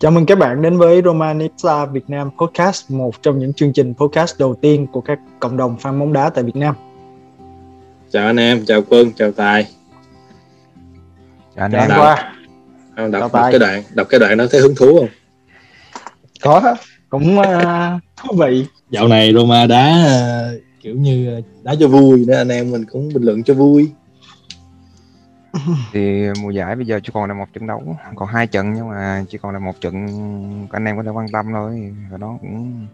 Chào mừng các bạn đến với Romanista Việt Nam Podcast, một trong những chương trình podcast đầu tiên của các cộng đồng fan bóng đá tại Việt Nam. Chào anh em, chào Quân, chào Tài. Chào anh em qua. Đọc cái đoạn đó thấy hứng thú không? Có, cũng thú vị. Dạo này Roma đá kiểu như đá cho vui, nên anh em mình cũng bình luận cho vui. Thì mùa giải bây giờ chỉ còn là một trận đấu, còn hai trận nhưng mà chỉ còn là một trận anh em có thể quan tâm thôi. Và nó cũng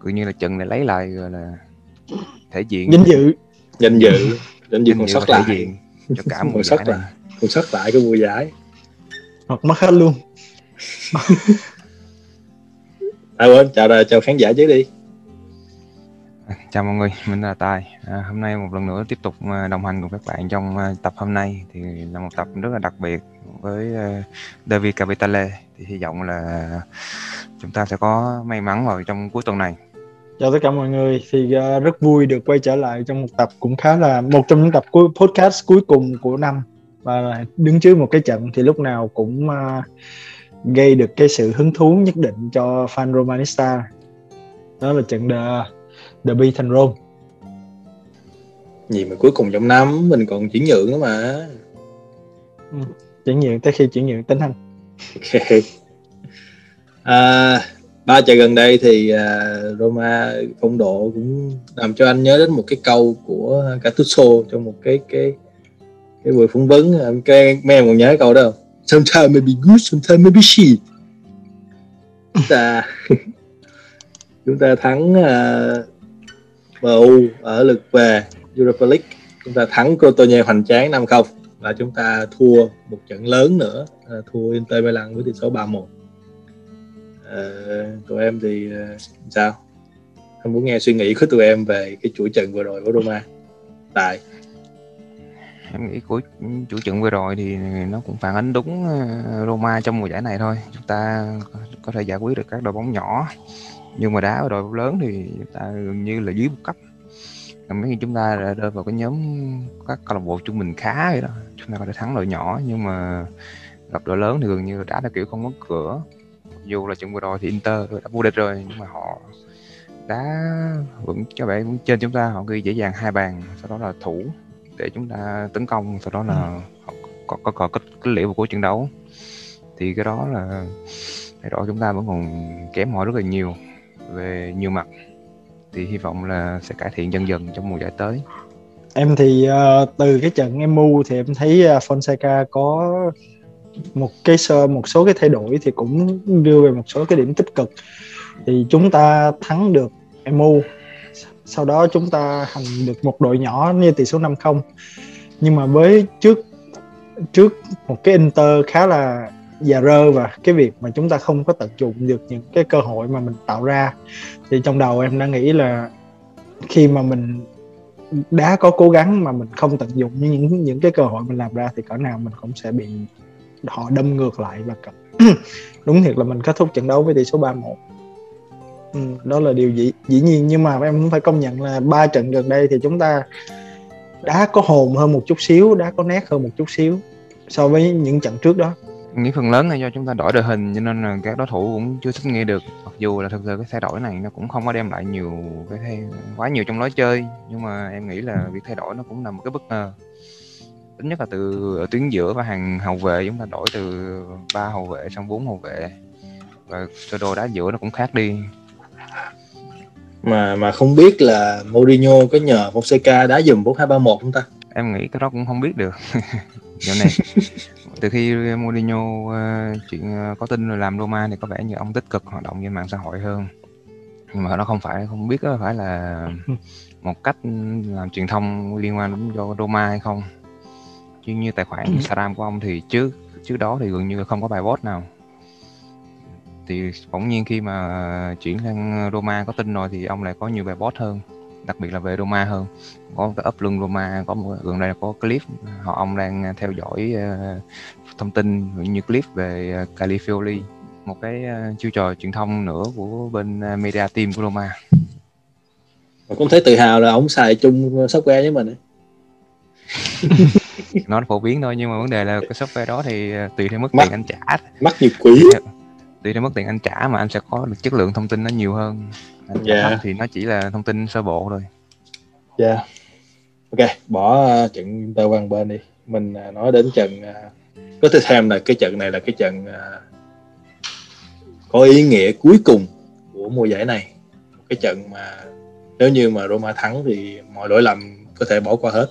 cứ như là trận này lấy lại rồi là thể diện, danh dự còn sót lại cho cả mùa giải này, còn sót lại cái mùa giải hoặc mất hết luôn. Chào khán giả chứ đi. Chào mọi người, mình là Tài. Hôm nay một lần nữa tiếp tục đồng hành cùng các bạn trong tập hôm nay thì là một tập rất là đặc biệt với Derby Capitale. Thì hy vọng là chúng ta sẽ có may mắn vào trong cuối tuần này. Chào tất cả mọi người, thì rất vui được quay trở lại trong một tập cũng khá là một trong những tập podcast cuối cùng của năm, và đứng trước một cái trận thì lúc nào cũng gây được cái sự hứng thú nhất định cho fan Romanista. Đó là trận Derby thành Rome. Gì mà cuối cùng trong năm mình còn chuyển nhượng nữa mà. Chuyển nhượng tới khi chuyển nhượng tính anh. Ok. Ba trận gần đây thì Roma phong độ cũng làm cho anh nhớ đến một cái câu của Gattuso trong một cái buổi phỏng vấn. Mấy em còn nhớ câu đó không? Sometimes maybe good, sometimes maybe shit. Chúng ta thắng MU ở lượt về Europa League, chúng ta thắng Crotone hoành tráng 5-0 và chúng ta thua một trận lớn nữa, thua Inter Milan với tỷ số 3-1. Tụi em thì sao? Em muốn nghe suy nghĩ của tụi em về cái chuỗi trận vừa rồi của Roma. Tại em nghĩ của chủ trận vừa rồi thì nó cũng phản ánh đúng Roma trong mùa giải này thôi. Chúng ta có thể giải quyết được các đội bóng nhỏ, nhưng mà đá ở đội bóng lớn thì chúng ta gần như là dưới một cấp. Mấy khi chúng ta đã rơi vào cái nhóm các câu lạc bộ trung bình khá vậy đó, chúng ta có thể thắng đội nhỏ, nhưng mà gặp đội lớn thì gần như là đá theo kiểu không mất cửa. Dù là trận vừa rồi thì Inter đã vô địch rồi, nhưng mà họ đá vẫn cho bạn vẫn trên chúng ta, họ ghi dễ dàng 2 bàn, sau đó là thủ để chúng ta tấn công, sau đó là họ có kết liễu vào cuối trận đấu. Thì cái đó là cái đội chúng ta vẫn còn kém họ rất là nhiều về nhiều mặt, thì hy vọng là sẽ cải thiện dần dần trong mùa giải tới. Em thì từ cái trận MU thì em thấy Fonseca có một số cái thay đổi thì cũng đưa về một số cái điểm tích cực. Thì chúng ta thắng được MU, sau đó chúng ta hành được một đội nhỏ như tỷ số 5-0. Nhưng mà với trước một cái Inter khá là già rơ, và cái việc mà chúng ta không có tận dụng được những cái cơ hội mà mình tạo ra, thì trong đầu em đã nghĩ là khi mà mình đã có cố gắng mà mình không tận dụng những cái cơ hội mình làm ra thì cỡ nào mình cũng sẽ bị họ đâm ngược lại. Và đúng thiệt là mình kết thúc trận đấu với tỷ số 3-1. Đó là điều dĩ nhiên, nhưng mà em cũng phải công nhận là 3 trận gần đây thì chúng ta đã có hồn hơn một chút xíu, đã có nét hơn một chút xíu so với những trận trước đó. Nghĩ phần lớn là do chúng ta đổi đội hình cho nên là các đối thủ cũng chưa thích nghi được. Mặc dù là thực sự cái thay đổi này nó cũng không có đem lại nhiều quá nhiều trong lối chơi, nhưng mà em nghĩ là việc thay đổi nó cũng là một cái bất ngờ. Tính nhất là từ ở tuyến giữa và hàng hậu vệ, chúng ta đổi từ 3 hậu vệ sang 4 hậu vệ, và sơ đồ đá giữa nó cũng khác đi. Mà không biết là Mourinho có nhờ Fonseca đá dùm 4-2-3-1 không ta? Em nghĩ cái đó cũng không biết được. Giờ này từ khi Mourinho chuyện có tin rồi làm Roma thì có vẻ như ông tích cực hoạt động trên mạng xã hội hơn. Nhưng mà nó không biết là một cách làm truyền thông liên quan đến do Roma hay không. Chứ như tài khoản Instagram của ông thì trước đó thì gần như là không có bài post nào. Thì bỗng nhiên khi mà chuyển sang Roma có tin rồi thì ông lại có nhiều bài post hơn, đặc biệt là về Roma hơn. Có cái up lưng Roma, có một gần đây là có clip ông đang theo dõi thông tin như clip về Calafiori, một cái chiêu trò truyền thông nữa của bên media team của Roma. Mà cũng thấy tự hào là ông xài chung software với mình ấy. Nó phổ biến thôi, nhưng mà vấn đề là cái software đó thì tùy theo mức tiền anh trả, mắc nhiều quỹ. đi đến mất tiền anh trả mà anh sẽ có được chất lượng thông tin nó nhiều hơn. Thấp thì nó chỉ là thông tin sơ bộ thôi. Ok, bỏ trận Inter qua bên đi. Mình nói đến trận có thể thêm là cái trận này là cái trận có ý nghĩa cuối cùng của mùa giải này. Cái trận mà nếu như mà Roma thắng thì mọi lỗi lầm có thể bỏ qua hết.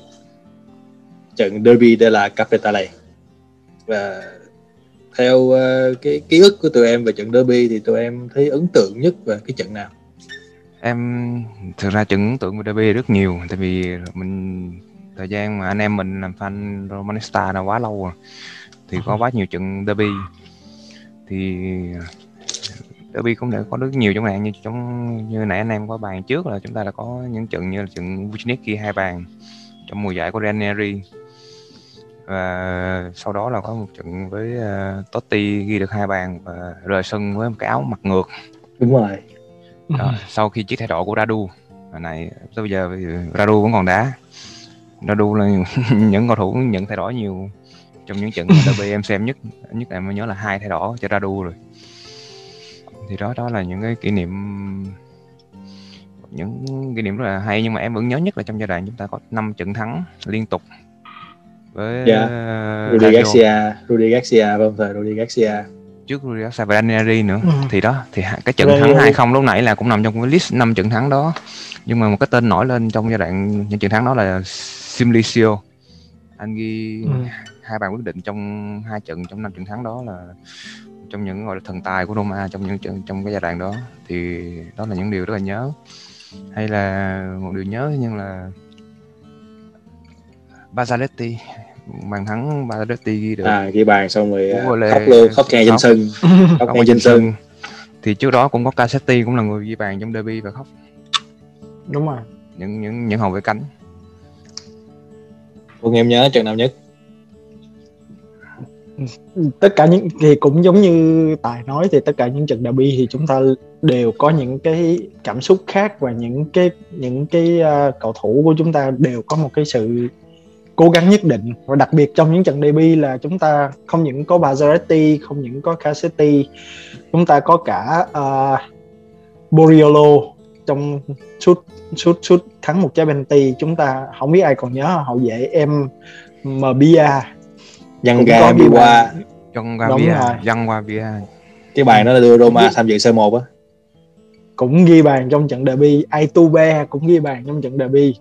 Trận Derby della Capitale. Và theo cái ký ức của tụi em về trận Derby thì tụi em thấy ấn tượng nhất về cái trận nào? Em thực ra trận ấn tượng về Derby rất nhiều, tại vì mình thời gian mà anh em mình làm fan Romanista là quá lâu rồi, thì có quá nhiều trận Derby. Thì Derby cũng đã có rất nhiều trong nạn, như nãy anh em có bàn trước là chúng ta đã có những trận như là trận Vucinic 2 bàn trong mùa giải của Ranieri, và sau đó là có một trận với Totti ghi được 2 bàn và rời sân với một cái áo mặt ngược. Đúng rồi. Đó, sau khi chiếc thay đổi của Radu này, tới bây giờ Radu vẫn còn đá. Radu là những cầu thủ nhận thay đổi nhiều trong những trận derby em xem nhất là em nhớ là 2 thay đổi cho Radu rồi. Thì đó là những cái kỷ niệm rất là hay, nhưng mà em vẫn nhớ nhất là trong giai đoạn chúng ta có 5 trận thắng liên tục với Rudy Garcia vâng, thời Rudy Garcia trước Rudy Garcia và Ranieri nữa. Thì đó, thì cái trận thắng 2-0 lúc nãy là cũng nằm trong cái list 5 trận thắng đó, nhưng mà một cái tên nổi lên trong giai đoạn những trận thắng đó là Simplicio. Anh ghi 2 bàn quyết định trong 2 trận trong 5 trận thắng đó, là trong những gọi là thần tài của Roma trong cái giai đoạn đó. Thì đó là những điều rất là nhớ. Hay là một điều nhớ nhưng là Bazzagli, bàn thắng Bazzagli ghi được. Ghi bàn xong rồi khóc ngay trên sân. Thì trước đó cũng có Cassetti cũng là người ghi bàn trong derby và khóc. Đúng rồi. Những hậu vệ cánh. Còn em nhớ trận nào nhất? Tất cả những thì cũng giống như Tài nói, thì tất cả những trận derby thì chúng ta đều có những cái cảm xúc khác, và những cái cầu thủ của chúng ta đều có một cái sự cố gắng nhất định. Và đặc biệt trong những trận derby là chúng ta không những có Bazzagli, không những có Cassetti, chúng ta có cả Borriello trong sút thắng một trái penalty. Chúng ta không biết ai còn nhớ hậu vệ em Mbia, Yann Gabia. Cái bàn đó là đưa Roma tham dự C1 á. Cũng ghi bàn trong trận derby. Atub cũng ghi bàn trong trận derby.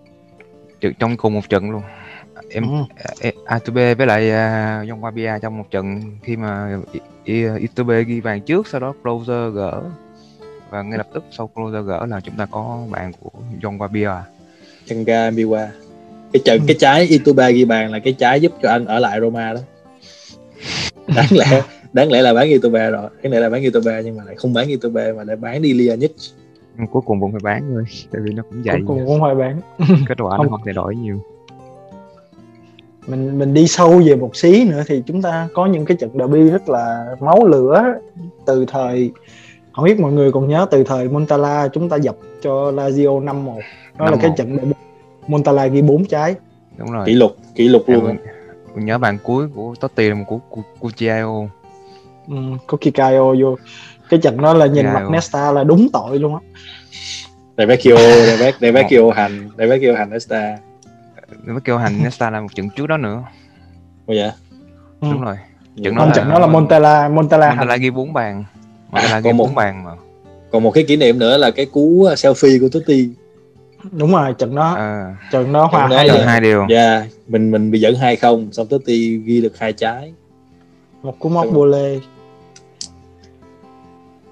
Trong cùng một trận luôn. Atub với lại Yann Gabia trong một trận, khi mà Atub ghi bàn trước, sau đó Closer gỡ. Và ngay lập tức sau Closer gỡ là chúng ta có bàn của Yann Gabia. Cái trái Ituba ghi bàn là cái trái giúp cho anh ở lại Roma đó. Đáng lẽ là bán Ituba rồi. Đáng lẽ là bán Ituba nhưng mà lại không bán Ituba mà lại bán đi Lianic. Cuối cùng cũng phải bán thôi, tại vì nó cũng vậy. Cuối cùng cũng phải bán. Kết quả nó không thay đổi nhiều. Mình đi sâu về một xí nữa thì chúng ta có những cái trận derby rất là máu lửa. Từ thời, không biết mọi người còn nhớ, từ thời Montella chúng ta dập cho Lazio 5-1. Đó là cái trận derby Montella ghi 4 trái. Đúng rồi. Kỷ lục luôn. Mình nhớ bàn cuối của Totti là của Cucchiaio. Có Cucchiaio vô. Cái trận đó là nhìn mặt Nesta là đúng tội luôn á. Vecchio hành Nesta là một trận trước đó nữa. Ủa dạ. Đúng rồi. Trận đó là Montella ghi 4 bàn. Montella ghi 4 bàn mà. Còn một cái kỷ niệm nữa là cái cú selfie của Totti. Đúng rồi, trận đó hòa 2-2. Dạ, mình bị dẫn 2-0, xong Totti ghi được 2 trái. Một cú móc bô lê.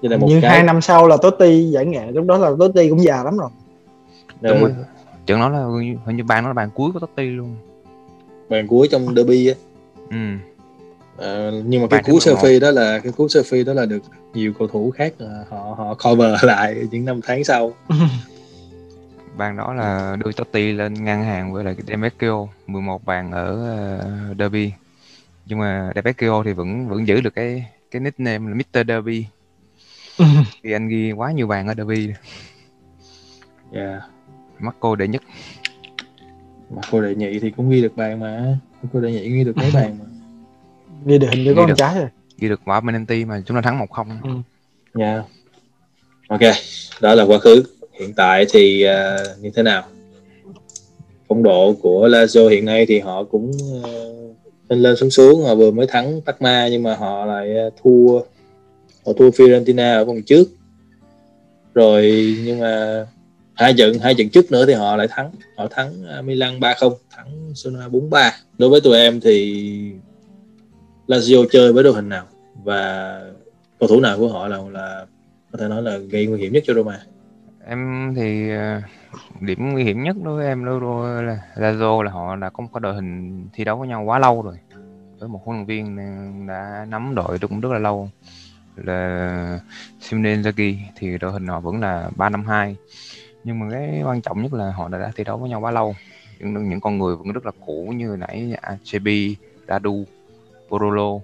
Nhưng 2 năm sau là Totti giải nghệ, lúc đó là Totti cũng già lắm rồi. Đúng rồi. Trận đó là hình như bàn đó là bàn cuối của Totti luôn. Bàn cuối trong derby á. Nhưng mà cái cú selfie đó là được nhiều cầu thủ khác họ cover lại những năm tháng sau. Bàn đó là đưa Totti lên ngang hàng với lại Vecchio, 11 bàn ở derby. Nhưng mà Vecchio thì vẫn giữ được cái nickname là Mr Derby. Vì anh ghi quá nhiều bàn ở derby. Marco đệ nhị thì cũng ghi được bàn mà. Marco đệ nhị ghi được mấy bàn mà. Ghi được hình như có 1 trái rồi. ghi được quả penalty mà chúng ta thắng 1-0. Yeah. Ok, đó là quá khứ. Hiện tại thì như thế nào? Phong độ của Lazio hiện nay thì họ cũng lên xuống xuống. Họ vừa mới thắng Parma nhưng mà họ lại thua Fiorentina ở vòng trước. Rồi nhưng mà hai trận trước nữa thì họ lại thắng. Họ thắng Milan 3-0, thắng Sona 4-3. Đối với tụi em thì Lazio chơi với đội hình nào và cầu thủ nào của họ là có thể nói là gây nguy hiểm nhất cho Roma? Em thì điểm nguy hiểm nhất đối với em là Lazio là họ đã không có đội hình thi đấu với nhau quá lâu rồi, với một huấn luyện viên đã nắm đội cũng rất là lâu là Simonzaghi, thì đội hình họ vẫn là 3-5-2, nhưng mà cái quan trọng nhất là họ đã thi đấu với nhau quá lâu, những con người vẫn rất là cũ như nãy JB, Radu, Borolo,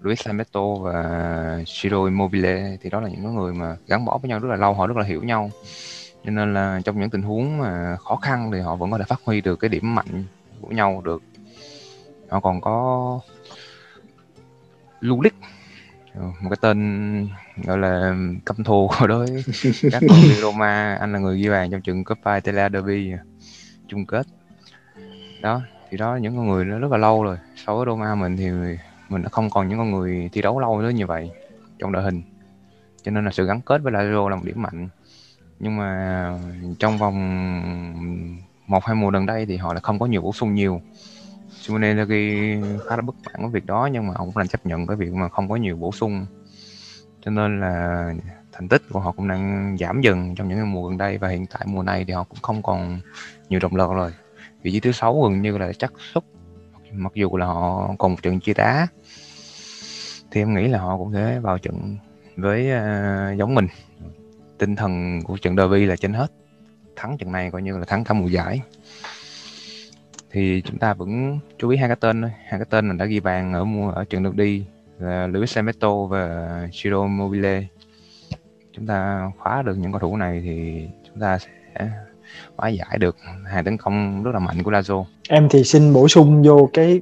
Luis Alberto và Ciro Immobile, thì đó là những người mà gắn bó với nhau rất là lâu, họ rất là hiểu nhau. Cho nên là trong những tình huống mà khó khăn thì họ vẫn có thể phát huy được cái điểm mạnh của nhau được. Họ còn có Lulic, một cái tên gọi là căm thù đối với các cầu thủ Roma, anh là người ghi bàn trong trận Coppa Italia Derby chung kết. Đó, thì đó những con người nó rất là lâu rồi. So với Roma mình thì mình đã không còn những con người thi đấu lâu nữa như vậy trong đội hình, cho nên là sự gắn kết với Lazio là một điểm mạnh. Nhưng mà trong vòng 1-2 mùa gần đây thì họ lại không có nhiều bổ sung nhiều. Simone Inzaghi khá là bất mãn với việc đó, nhưng mà ông cũng đang chấp nhận cái việc mà không có nhiều bổ sung, cho nên là thành tích của họ cũng đang giảm dần trong những mùa gần đây. Và hiện tại mùa này thì họ cũng không còn nhiều động lực rồi, vị trí thứ 6 gần như là chắc sút, mặc dù là họ còn một trận chia đá. Thì em nghĩ là họ cũng sẽ vào trận với giống mình, tinh thần của trận derby là trên hết, thắng trận này coi như là thắng cả mùa giải. Thì chúng ta vẫn chú ý hai cái tên thôi, hai cái tên mình đã ghi bàn ở trận lượt đi là Luis Alberto và Ciro Immobile. Chúng ta khóa được những cầu thủ này thì chúng ta sẽ hóa giải được hàng tấn công rất là mạnh của Lazio. Em thì xin bổ sung vô cái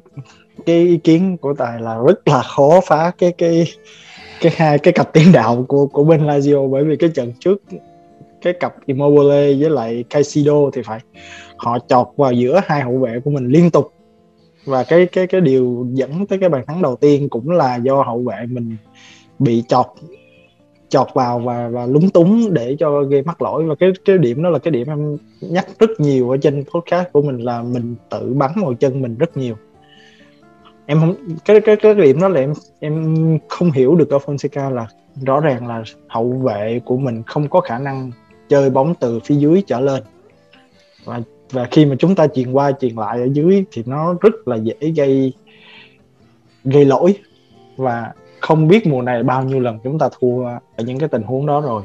ý kiến của Tài là rất là khó phá cái cặp tiền đạo của bên Lazio, bởi vì cái trận trước cái cặp Immobile với lại Caicedo thì phải, họ chọt vào giữa hai hậu vệ của mình liên tục, và cái điều dẫn tới cái bàn thắng đầu tiên cũng là do hậu vệ mình bị chọt vào và lúng túng để cho gây mắc lỗi. Và cái điểm đó là cái điểm em nhắc rất nhiều ở trên podcast của mình, là mình tự bắn vào chân mình rất nhiều. Em không, cái điểm đó là em không hiểu được ở Fonseca, là rõ ràng là hậu vệ của mình không có khả năng chơi bóng từ phía dưới trở lên, và khi mà chúng ta chuyền qua chuyền lại ở dưới thì nó rất là dễ gây lỗi. Và không biết mùa này bao nhiêu lần chúng ta thua ở những cái tình huống đó rồi.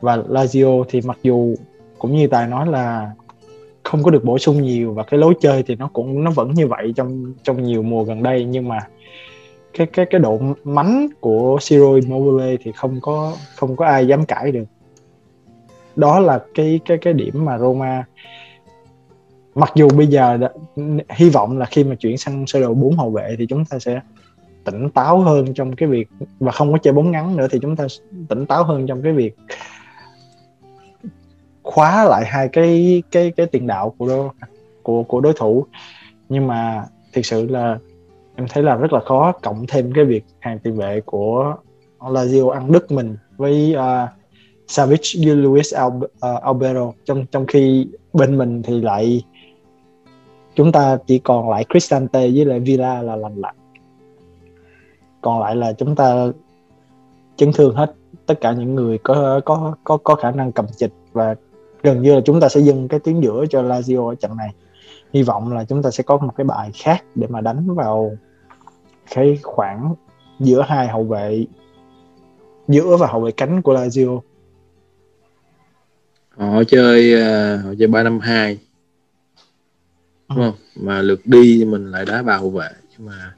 Và Lazio thì mặc dù cũng như Tài nói là không có được bổ sung nhiều, và cái lối chơi thì nó vẫn như vậy trong nhiều mùa gần đây, nhưng mà cái độ mánh của Ciro Immobile thì không có ai dám cãi được. Đó là cái điểm mà Roma, mặc dù bây giờ hy vọng là khi mà chuyển sang sơ đồ 4 hậu vệ thì chúng ta sẽ tỉnh táo hơn trong cái việc, và không có chơi bóng ngắn nữa thì chúng ta tỉnh táo hơn trong cái việc khóa lại hai cái tiền đạo của đối thủ. Nhưng mà thực sự là em thấy là rất là khó, cộng thêm cái việc hàng tiền vệ của Lazio ăn đứt mình với Savic với Luis Alberto, trong khi bên mình thì lại chúng ta chỉ còn lại Cristante với lại Villa là lành lặn, còn lại là chúng ta chấn thương hết tất cả những người có khả năng cầm chịch, và gần như là chúng ta sẽ dừng cái tuyến giữa cho Lazio ở trận này. Hy vọng là chúng ta sẽ có một cái bài khác để mà đánh vào cái khoảng giữa hai hậu vệ giữa và hậu vệ cánh của Lazio. Họ chơi 3-5-2 đúng không? Mà lượt đi mình lại đá ba hậu vệ, nhưng mà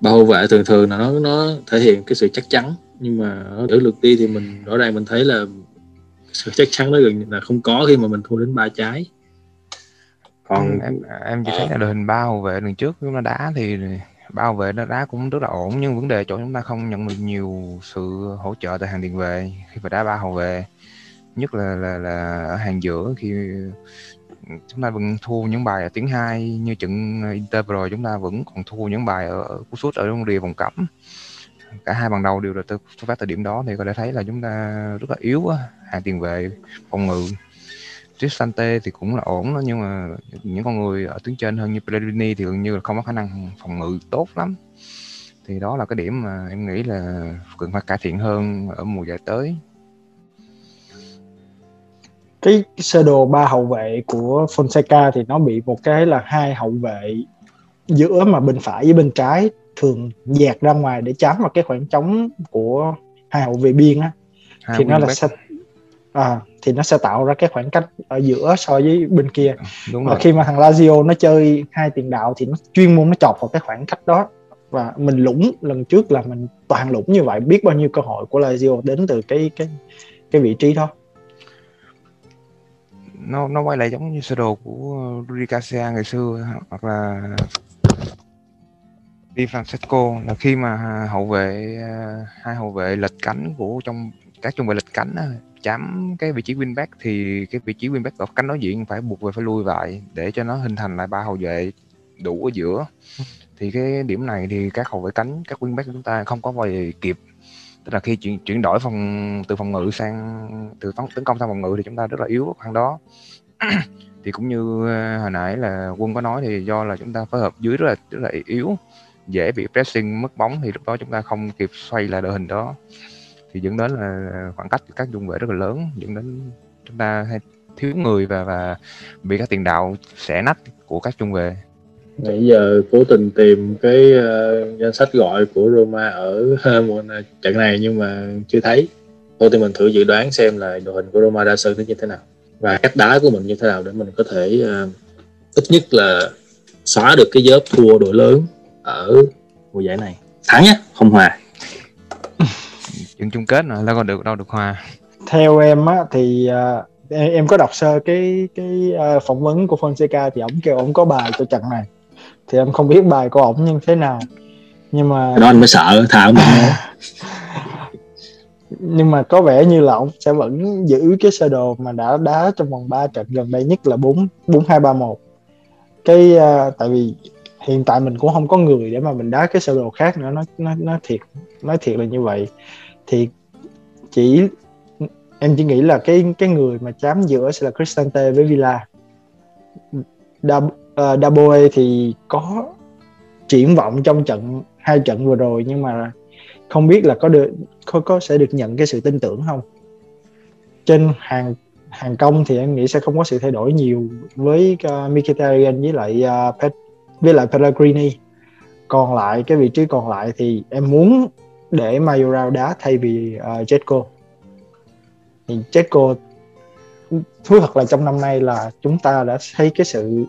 ba hậu vệ thường là nó thể hiện cái sự chắc chắn, nhưng mà ở lượt đi thì mình rõ ràng mình thấy là sự chắc chắn đó gần như là không có khi mà mình thua đến ba trái. Còn em chỉ thấy là đội hình ba hậu vệ lần trước chúng ta đá thì Bảo vệ nó đá cũng rất là ổn, nhưng vấn đề chỗ chúng ta không nhận được nhiều sự hỗ trợ từ hàng tiền vệ khi phải đá ba hậu vệ, nhất là ở hàng giữa. Khi chúng ta vẫn thua những bài ở tiếng hai như trận Inter rồi, chúng ta vẫn còn thua những bài ở cú sút ở trong rìa vòng cấm, cả hai bàn đầu đều là xuất phát từ điểm đó, thì có thể thấy là chúng ta rất là yếu á, hàng tiền vệ phòng ngự. Cristante thì cũng là ổn đó, nhưng mà những con người ở tuyến trên hơn như Pellegrini thì gần như là không có khả năng phòng ngự tốt lắm. Thì đó là cái điểm mà em nghĩ là cần phải cải thiện hơn ở mùa giải tới. Cái sơ đồ ba hậu vệ của Fonseca thì nó bị một cái là hai hậu vệ giữa mà bên phải với bên trái thường dạt ra ngoài để chắn vào cái khoảng trống của hai hậu vệ biên á, thì nó là thì nó sẽ tạo ra cái khoảng cách ở giữa so với bên kia. Đúng rồi. Khi mà thằng Lazio nó chơi hai tiền đạo thì nó chuyên môn nó chọc vào cái khoảng cách đó, và mình lũng lần trước là mình toàn lũng như vậy, biết bao nhiêu cơ hội của Lazio đến từ cái vị trí đó. Nó quay lại giống như sơ đồ của Rudy Garcia ngày xưa, hoặc là Di Francesco, là khi mà hai hậu vệ lệch cánh của trong các trung vệ lệch cánh chấm cái vị trí wingback, thì cái vị trí wingback ở cánh đối diện phải buộc về phải lui lại để cho nó hình thành lại ba hậu vệ đủ ở giữa. Thì cái điểm này thì các hậu vệ cánh, các wingback của chúng ta không có về kịp, tức là khi chuyển đổi từ tấn công sang phòng ngự thì chúng ta rất là yếu ở khoảng đó. Thì cũng như hồi nãy là Quân có nói, thì do là chúng ta phối hợp dưới rất là yếu, dễ bị pressing mất bóng, thì lúc đó chúng ta không kịp xoay lại đội hình đó, thì dẫn đến là khoảng cách các trung vệ rất là lớn, dẫn đến chúng ta hay thiếu người và bị các tiền đạo xẻ nách của các trung vệ. Nãy giờ cố tình tìm cái danh sách gọi của Roma ở trận này nhưng mà chưa thấy. Thôi thì mình thử dự đoán xem là đội hình của Roma đa số như thế nào và cách đá của mình như thế nào để mình có thể ít nhất là xóa được cái dớp thua đội lớn ở mùa giải này. Thắng nhá, không hòa. Trận chung kết rồi, đâu còn được hòa. Theo em á thì em có đọc sơ cái phỏng vấn của Fonseca, thì ổng kêu ổng có bài cho trận này, thì em không biết bài của ổng như thế nào, nhưng mà đó anh mới sợ thả mình. Nhưng mà có vẻ như là ổng sẽ vẫn giữ cái sơ đồ mà đã đá trong vòng 3 trận gần đây nhất là 4-2-3-1. Cái tại vì hiện tại mình cũng không có người để mà mình đá cái sơ đồ khác nữa, nói thiệt là như vậy. Thì em chỉ nghĩ là cái người mà chám giữa sẽ là Cristante với Villa. Daboe thì có triển vọng trong hai trận vừa rồi, nhưng mà không biết là có sẽ được nhận cái sự tin tưởng không. Trên hàng công thì em nghĩ sẽ không có sự thay đổi nhiều với Mkhitaryan với lại Pellegrini. Còn lại cái vị trí còn lại thì em muốn để Mayoral đá thay vì Džeko. Thì Džeko thú thật là trong năm nay là chúng ta đã thấy cái sự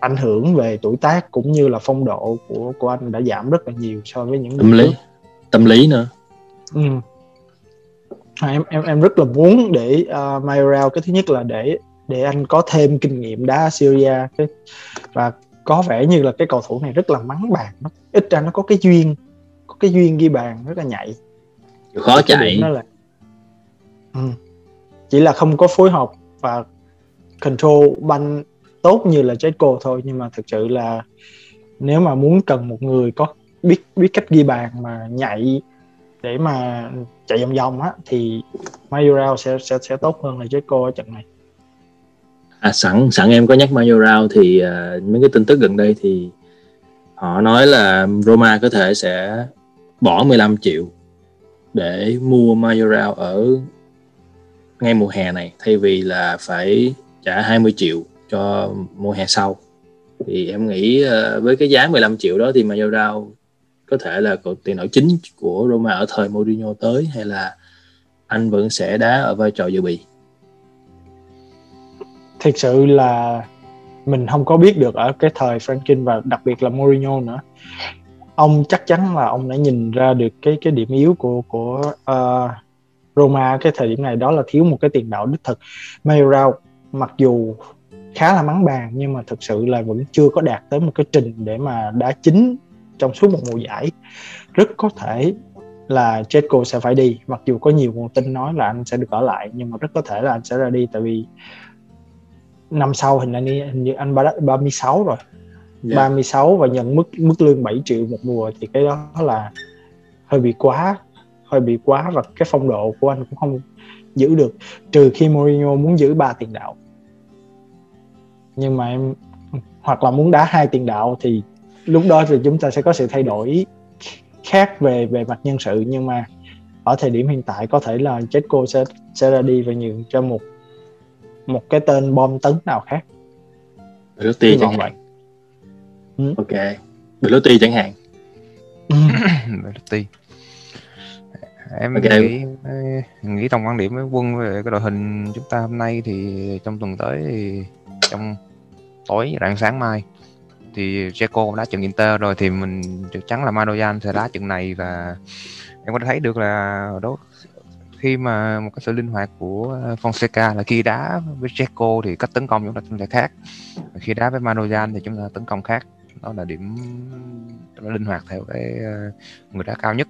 ảnh hưởng về tuổi tác cũng như là phong độ của anh đã giảm rất là nhiều so với những tâm lý nữa. Ừ. Em rất là muốn để Mayoral, cái thứ nhất là để anh có thêm kinh nghiệm đá Syria, và có vẻ như là cái cầu thủ này rất là mắng bàn, ít ra nó có cái duyên ghi bàn rất là nhạy, khó chạy là... Chỉ là không có phối hợp và control banh tốt như là Džeko thôi. Nhưng mà thực sự là nếu mà muốn cần một người có biết cách ghi bàn mà nhạy để mà chạy vòng vòng á, thì Mayoral sẽ tốt hơn là Džeko ở trận này. Sẵn em có nhắc Mayoral thì mấy cái tin tức gần đây thì họ nói là Roma có thể sẽ bỏ 15 triệu để mua Mayoral ở ngay mùa hè này, thay vì là phải trả 20 triệu cho mùa hè sau. Thì em nghĩ với cái giá 15 triệu đó thì Mayoral có thể là tiền đạo chính của Roma ở thời Mourinho tới, hay là anh vẫn sẽ đá ở vai trò dự bị. Thực sự là mình không có biết được ở cái thời Franklin và đặc biệt là Mourinho nữa. Ông chắc chắn là ông đã nhìn ra được cái điểm yếu của Roma cái thời điểm này, đó là thiếu một cái tiền đạo đích thực. Mayoral mặc dù khá là mắng bàn nhưng mà thực sự là vẫn chưa có đạt tới một cái trình để mà đá chính trong suốt một mùa giải, rất có thể là Džeko sẽ phải đi. Mặc dù có nhiều nguồn tin nói là anh sẽ được ở lại, nhưng mà rất có thể là anh sẽ ra đi. Tại vì năm sau hình như anh 36 rồi, 36 và nhận mức lương 7 triệu một mùa thì cái đó là hơi bị quá, và cái phong độ của anh cũng không giữ được, trừ khi Mourinho muốn giữ 3 tiền đạo. Nhưng mà hoặc là muốn đá 2 tiền đạo thì lúc đó thì chúng ta sẽ có sự thay đổi khác về mặt nhân sự. Nhưng mà ở thời điểm hiện tại có thể là Džeko sẽ ra đi và nhường cho một cái tên bom tấn nào khác. Belotti chẳng hạn. Ok, Belotti chẳng hạn. Belotti. Em okay. nghĩ trong quan điểm với Quân về cái đội hình chúng ta hôm nay thì trong tuần tới, thì trong tối rạng sáng mai thì Džeko đá trận Inter rồi, thì mình chắc chắn là Maradona sẽ đá trận này. Và em có thể thấy được là đó, khi mà một cái sự linh hoạt của Fonseca là khi đá với Džeko thì cách tấn công chúng ta khác, và khi đá với Maradona thì chúng ta tấn công khác. Đó là điểm linh hoạt theo cái người đá cao nhất.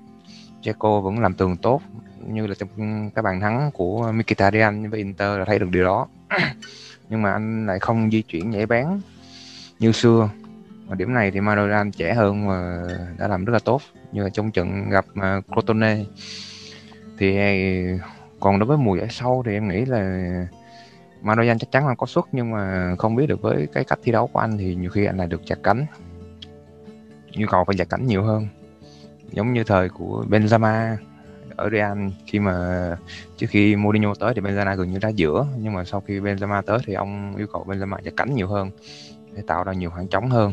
Džeko vẫn làm tường tốt, như là trong cái bàn thắng của Mkhitaryan với Inter là thấy được điều đó. Nhưng mà anh lại không di chuyển nhảy bén như xưa. Ở điểm này thì Mayoral trẻ hơn và đã làm rất là tốt. Như là trong trận gặp Crotone. Thì còn đối với mùa giải sau thì em nghĩ là Mayoral chắc chắn là có suất, nhưng mà không biết được với cái cách thi đấu của anh thì nhiều khi anh lại được chặt cánh. Nhu cầu phải chặt cánh nhiều hơn. Giống như thời của Benzema ở Real, khi mà trước khi Mourinho tới thì Benzema gần như đá giữa, nhưng mà sau khi Benzema tới thì ông yêu cầu Benzema chặt cánh nhiều hơn để tạo ra nhiều khoảng trống hơn.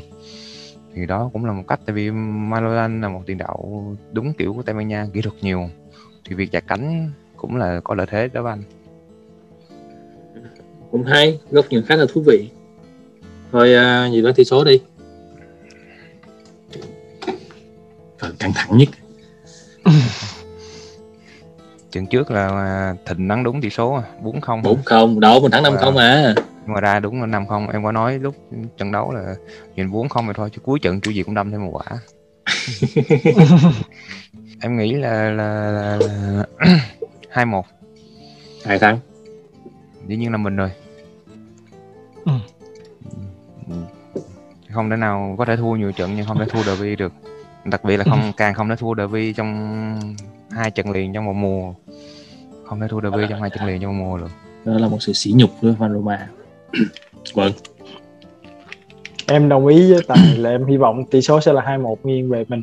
Thì đó cũng là một cách, tại vì Maradona là một tiền đạo đúng kiểu của Tây Ban Nha, kỹ thuật nhiều, thì việc chặt cánh cũng là có lợi thế đó anh. Cũng hay, góc nhìn khá là thú vị. Thôi nhìn lên tỷ số đi. Căng thẳng nhất. Trận trước là Thịnh thắng đúng tỷ số 4-0. 4-0, đâu mình thắng 5-0 mà. Nhưng mà ra đúng là 5-0, em có nói lúc trận đấu là nhìn 4-0 thì thôi, chứ cuối trận Chủ Gì cũng đâm thêm một quả. Em nghĩ là 2-1. Hai thắng. Dĩ nhiên là mình rồi. Không thể nào có thể thua nhiều trận nhưng không thể thua derby được. Đặc biệt là không thể thua derby trong 2 trận liền trong một mùa. Không thể thua derby trong 2 trận liền trong một mùa được. Đó là một sự sỉ nhục với fan Roma. Vâng. Em đồng ý với Tài là em hy vọng tỷ số sẽ là 2-1 nghiêng về mình.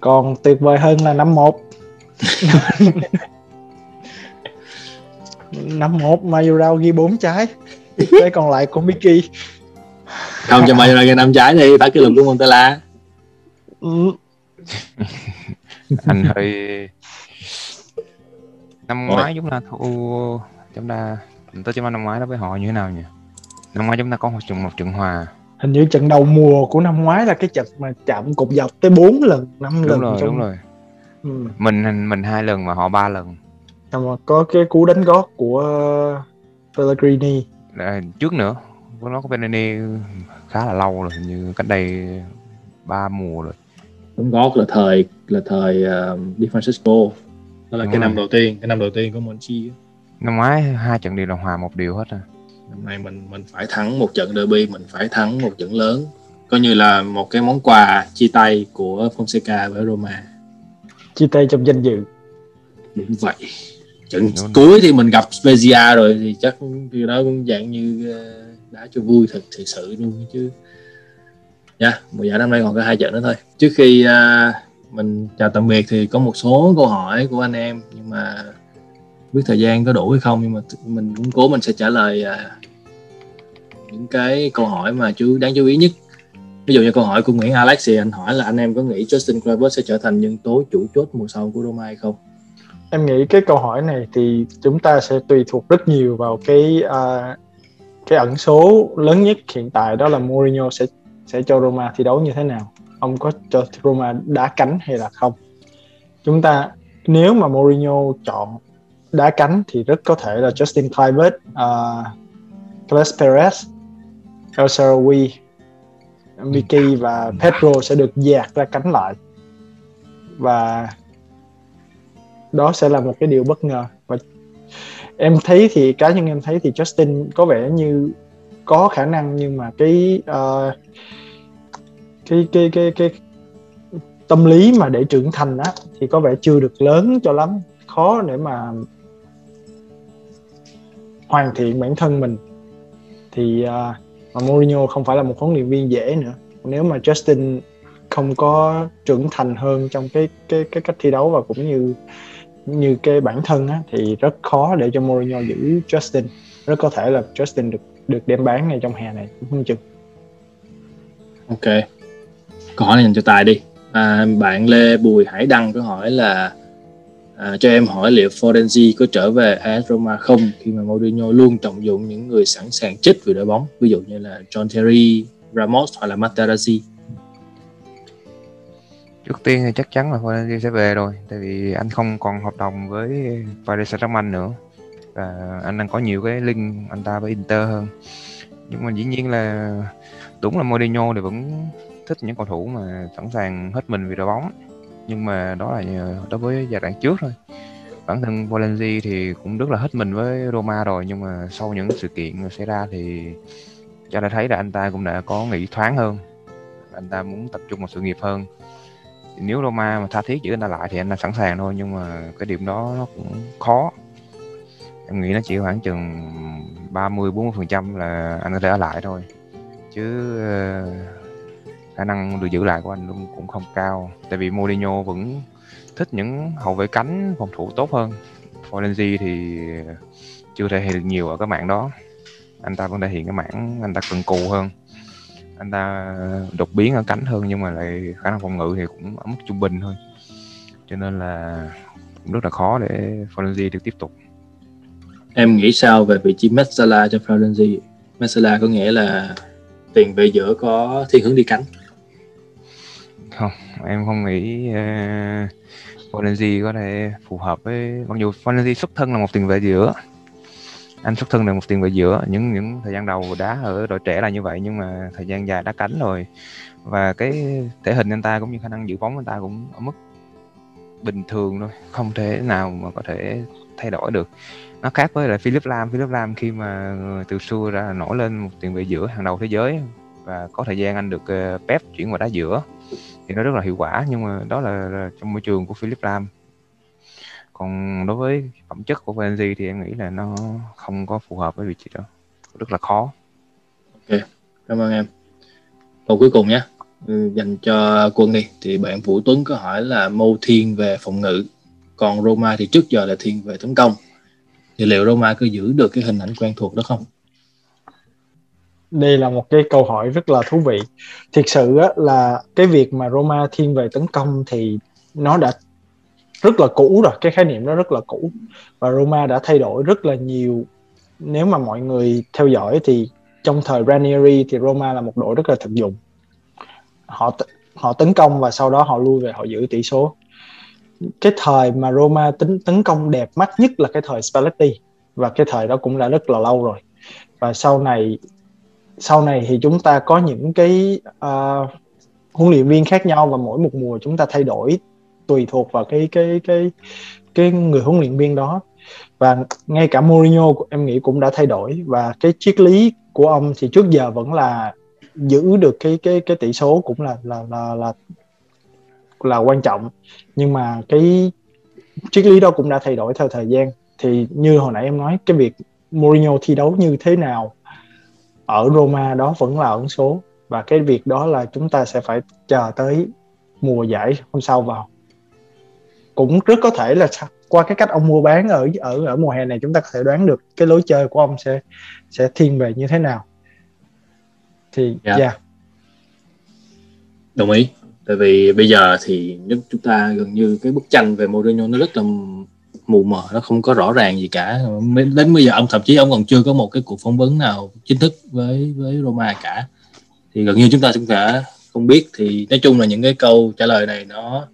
Còn tuyệt vời hơn là 5-1. 5-1 Mayoral ghi 4 trái. Cái còn lại của Mickey. Không cho Mayoral ghi 5 trái đi, phá kỷ lục của Montella. Anh hơi năm ngoái chúng ta thua, chúng ta tới trận năm ngoái đó với họ như thế nào nhỉ? Năm ngoái chúng ta có một trận hòa. Hình như trận đầu mùa của năm ngoái là cái trận mà chạm cột dọc tới 4 lần, 5 lần. Đúng rồi. Mình 2 lần mà họ 3 lần. Mà có cái cú đánh gót của Pellegrini. Trước nữa, nó có Pellegrini khá là lâu rồi, như cách đây 3 mùa rồi. Đóng góp là thời Di Francesco. Đó là năm đầu tiên của Monchi. Năm ngoái 2 trận đều là hòa 1 điều hết à. Năm nay mình phải thắng 1 trận derby, mình phải thắng 1 trận lớn, coi như là một cái món quà chia tay của Fonseca với Roma. Chia tay trong danh dự. Đúng vậy. Trận đúng cuối thì mình gặp Spezia rồi thì chắc điều đó cũng dạng như đá cho vui thật sự luôn chứ. Mùa giải năm nay còn có 2 trận nữa thôi. Trước khi mình chào tạm biệt thì có một số câu hỏi của anh em, nhưng mà biết thời gian có đủ hay không, nhưng mà mình cũng cố mình sẽ trả lời những cái câu hỏi mà đáng chú ý nhất. Ví dụ như câu hỏi của Nguyễn Alex thì anh hỏi là anh em có nghĩ Justin Kravitz sẽ trở thành nhân tố chủ chốt mùa sau của Roma hay không? Em nghĩ cái câu hỏi này thì chúng ta sẽ tùy thuộc rất nhiều vào cái ẩn số lớn nhất hiện tại, đó là Mourinho sẽ cho Roma thi đấu như thế nào, ông có cho Roma đá cánh hay là không. Chúng ta nếu mà Mourinho chọn đá cánh thì rất có thể là Justin Kravitz, Carles Perez, El Shaarawy, Miki và Pedro sẽ được dạt ra cánh lại, và đó sẽ là một cái điều bất ngờ. Và em thấy thì cá nhân em thấy thì Justin có vẻ như có khả năng, nhưng mà cái tâm lý mà để trưởng thành á thì có vẻ chưa được lớn cho lắm, khó để mà hoàn thiện bản thân mình. Thì mà Mourinho không phải là một huấn luyện viên dễ nữa. Nếu mà Justin không có trưởng thành hơn trong cái cách thi đấu và cũng như cái bản thân á, thì rất khó để cho Mourinho giữ Justin. Rất có thể là Justin được đem bán ngay trong hè này cũng không chừng. Ok, câu hỏi này dành cho Tài đi. Bạn Lê Bùi Hải Đăng có hỏi là cho em hỏi liệu Florenzi có trở về AS Roma không, khi mà Mourinho luôn trọng dụng những người sẵn sàng chết vì đội bóng, ví dụ như là John Terry, Ramos hoặc là Materazzi. Trước tiên thì chắc chắn là Florenzi sẽ về rồi, tại vì anh không còn hợp đồng với Paris Saint-Germain nữa, và anh đang có nhiều cái link anh ta với Inter hơn. Nhưng mà dĩ nhiên là đúng là Mourinho thì vẫn thích những cầu thủ mà sẵn sàng hết mình vì đội bóng, nhưng mà đó là đối với giai đoạn trước thôi. Bản thân Florenzi thì cũng rất là hết mình với Roma rồi, nhưng mà sau những sự kiện xảy ra thì cho đã thấy là anh ta cũng đã có nghĩ thoáng hơn, anh ta muốn tập trung vào sự nghiệp hơn. Nếu Roma mà tha thiết giữ anh ta lại thì anh ta sẵn sàng thôi, nhưng mà cái điểm đó nó cũng khó. Em nghĩ nó chỉ khoảng chừng 30-40% là anh có thể ở lại thôi, chứ khả năng được giữ lại của anh cũng không cao, tại vì Mourinho vẫn thích những hậu vệ cánh phòng thủ tốt hơn. Florenzi thì chưa thể hiện nhiều ở cái mảng đó, anh ta vẫn thể hiện cái mảng anh ta cần cù hơn, anh ta đột biến ở cánh hơn, nhưng mà lại khả năng phòng ngự thì cũng ở mức trung bình thôi, cho nên là cũng rất là khó để Florenzi được tiếp tục. Em nghĩ sao về vị trí Messala cho Florenzi? Messala có nghĩa là tiền về giữa có thiên hướng đi cánh. Không, em không nghĩ Florenzi có thể phù hợp với, mặc dù Florenzi xuất thân là một tiền vệ giữa. Anh xuất thân là một tiền vệ giữa, những thời gian đầu đá ở đội trẻ là như vậy, nhưng mà thời gian dài đá cánh rồi, và cái thể hình anh ta cũng như khả năng giữ bóng anh ta cũng ở mức bình thường thôi, không thể nào mà có thể thay đổi được. Nó khác với là Philip Lam khi mà từ xưa ra nổi lên một tiền vệ giữa hàng đầu thế giới, và có thời gian anh được Pep chuyển vào đá giữa thì nó rất là hiệu quả, nhưng mà đó là trong môi trường của Philip Lam. Còn đối với phẩm chất của Florenzi thì em nghĩ là nó không có phù hợp với vị trí đó, rất là khó. Ok, cảm ơn em. Câu cuối cùng nhé, dành cho Quân đi. Thì bạn Vũ Tuấn có hỏi là Mou thiên về phòng ngự, còn Roma thì trước giờ là thiên về tấn công, thì liệu Roma cứ giữ được cái hình ảnh quen thuộc đó không? Đây là một cái câu hỏi rất là thú vị. Thực sự á, là cái việc mà Roma thiên về tấn công thì nó đã rất là cũ rồi, cái khái niệm đó rất là cũ, và Roma đã thay đổi rất là nhiều. Nếu mà mọi người theo dõi thì trong thời Ranieri thì Roma là một đội rất là thực dụng, họ tấn công và sau đó họ lui về, họ giữ tỷ số. Cái thời mà Roma tấn công đẹp mắt nhất là cái thời Spalletti, và cái thời đó cũng đã rất là lâu rồi. Và sau này thì chúng ta có những cái huấn luyện viên khác nhau, và mỗi một mùa chúng ta thay đổi tùy thuộc vào cái người huấn luyện viên đó. Và ngay cả Mourinho em nghĩ cũng đã thay đổi, và cái triết lý của ông thì trước giờ vẫn là giữ được cái tỷ số cũng là quan trọng, nhưng mà cái triết lý đó cũng đã thay đổi theo thời gian. Thì như hồi nãy em nói, cái việc Mourinho thi đấu như thế nào ở Roma đó vẫn là ẩn số, và cái việc đó là chúng ta sẽ phải chờ tới mùa giải hôm sau vào. Cũng rất có thể là qua cái cách ông mua bán ở mùa hè này, chúng ta có thể đoán được cái lối chơi của ông sẽ thiên về như thế nào. Thì đồng ý. Tại vì bây giờ thì chúng ta gần như cái bức tranh về Mourinho nó rất là mù mờ, nó không có rõ ràng gì cả. Đến bây giờ ông thậm chí ông còn chưa có một cái cuộc phỏng vấn nào chính thức với Roma cả. Thì gần như chúng ta cũng đã không biết. Thì nói chung là những cái câu trả lời này nó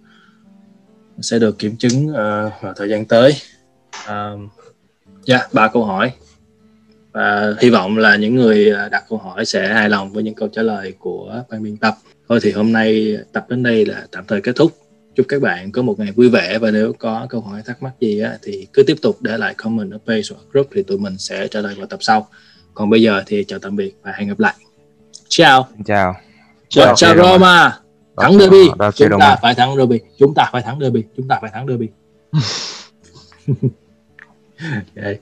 sẽ được kiểm chứng vào thời gian tới. Ba câu hỏi. và hy vọng là những người đặt câu hỏi sẽ hài lòng với những câu trả lời của ban biên tập. Thôi thì hôm nay tập đến đây là tạm thời kết thúc. Chúc các bạn có một ngày vui vẻ, và nếu có câu hỏi thắc mắc gì á, thì cứ tiếp tục để lại comment ở page hoặc group thì tụi mình sẽ trả lời vào tập sau. Còn bây giờ thì chào tạm biệt và hẹn gặp lại. Ciao. Chào. Chào. Chào Roma. Thắng Derby. Chúng ta phải thắng Derby. Chúng ta phải thắng Derby. Chúng ta phải thắng Derby. Okay.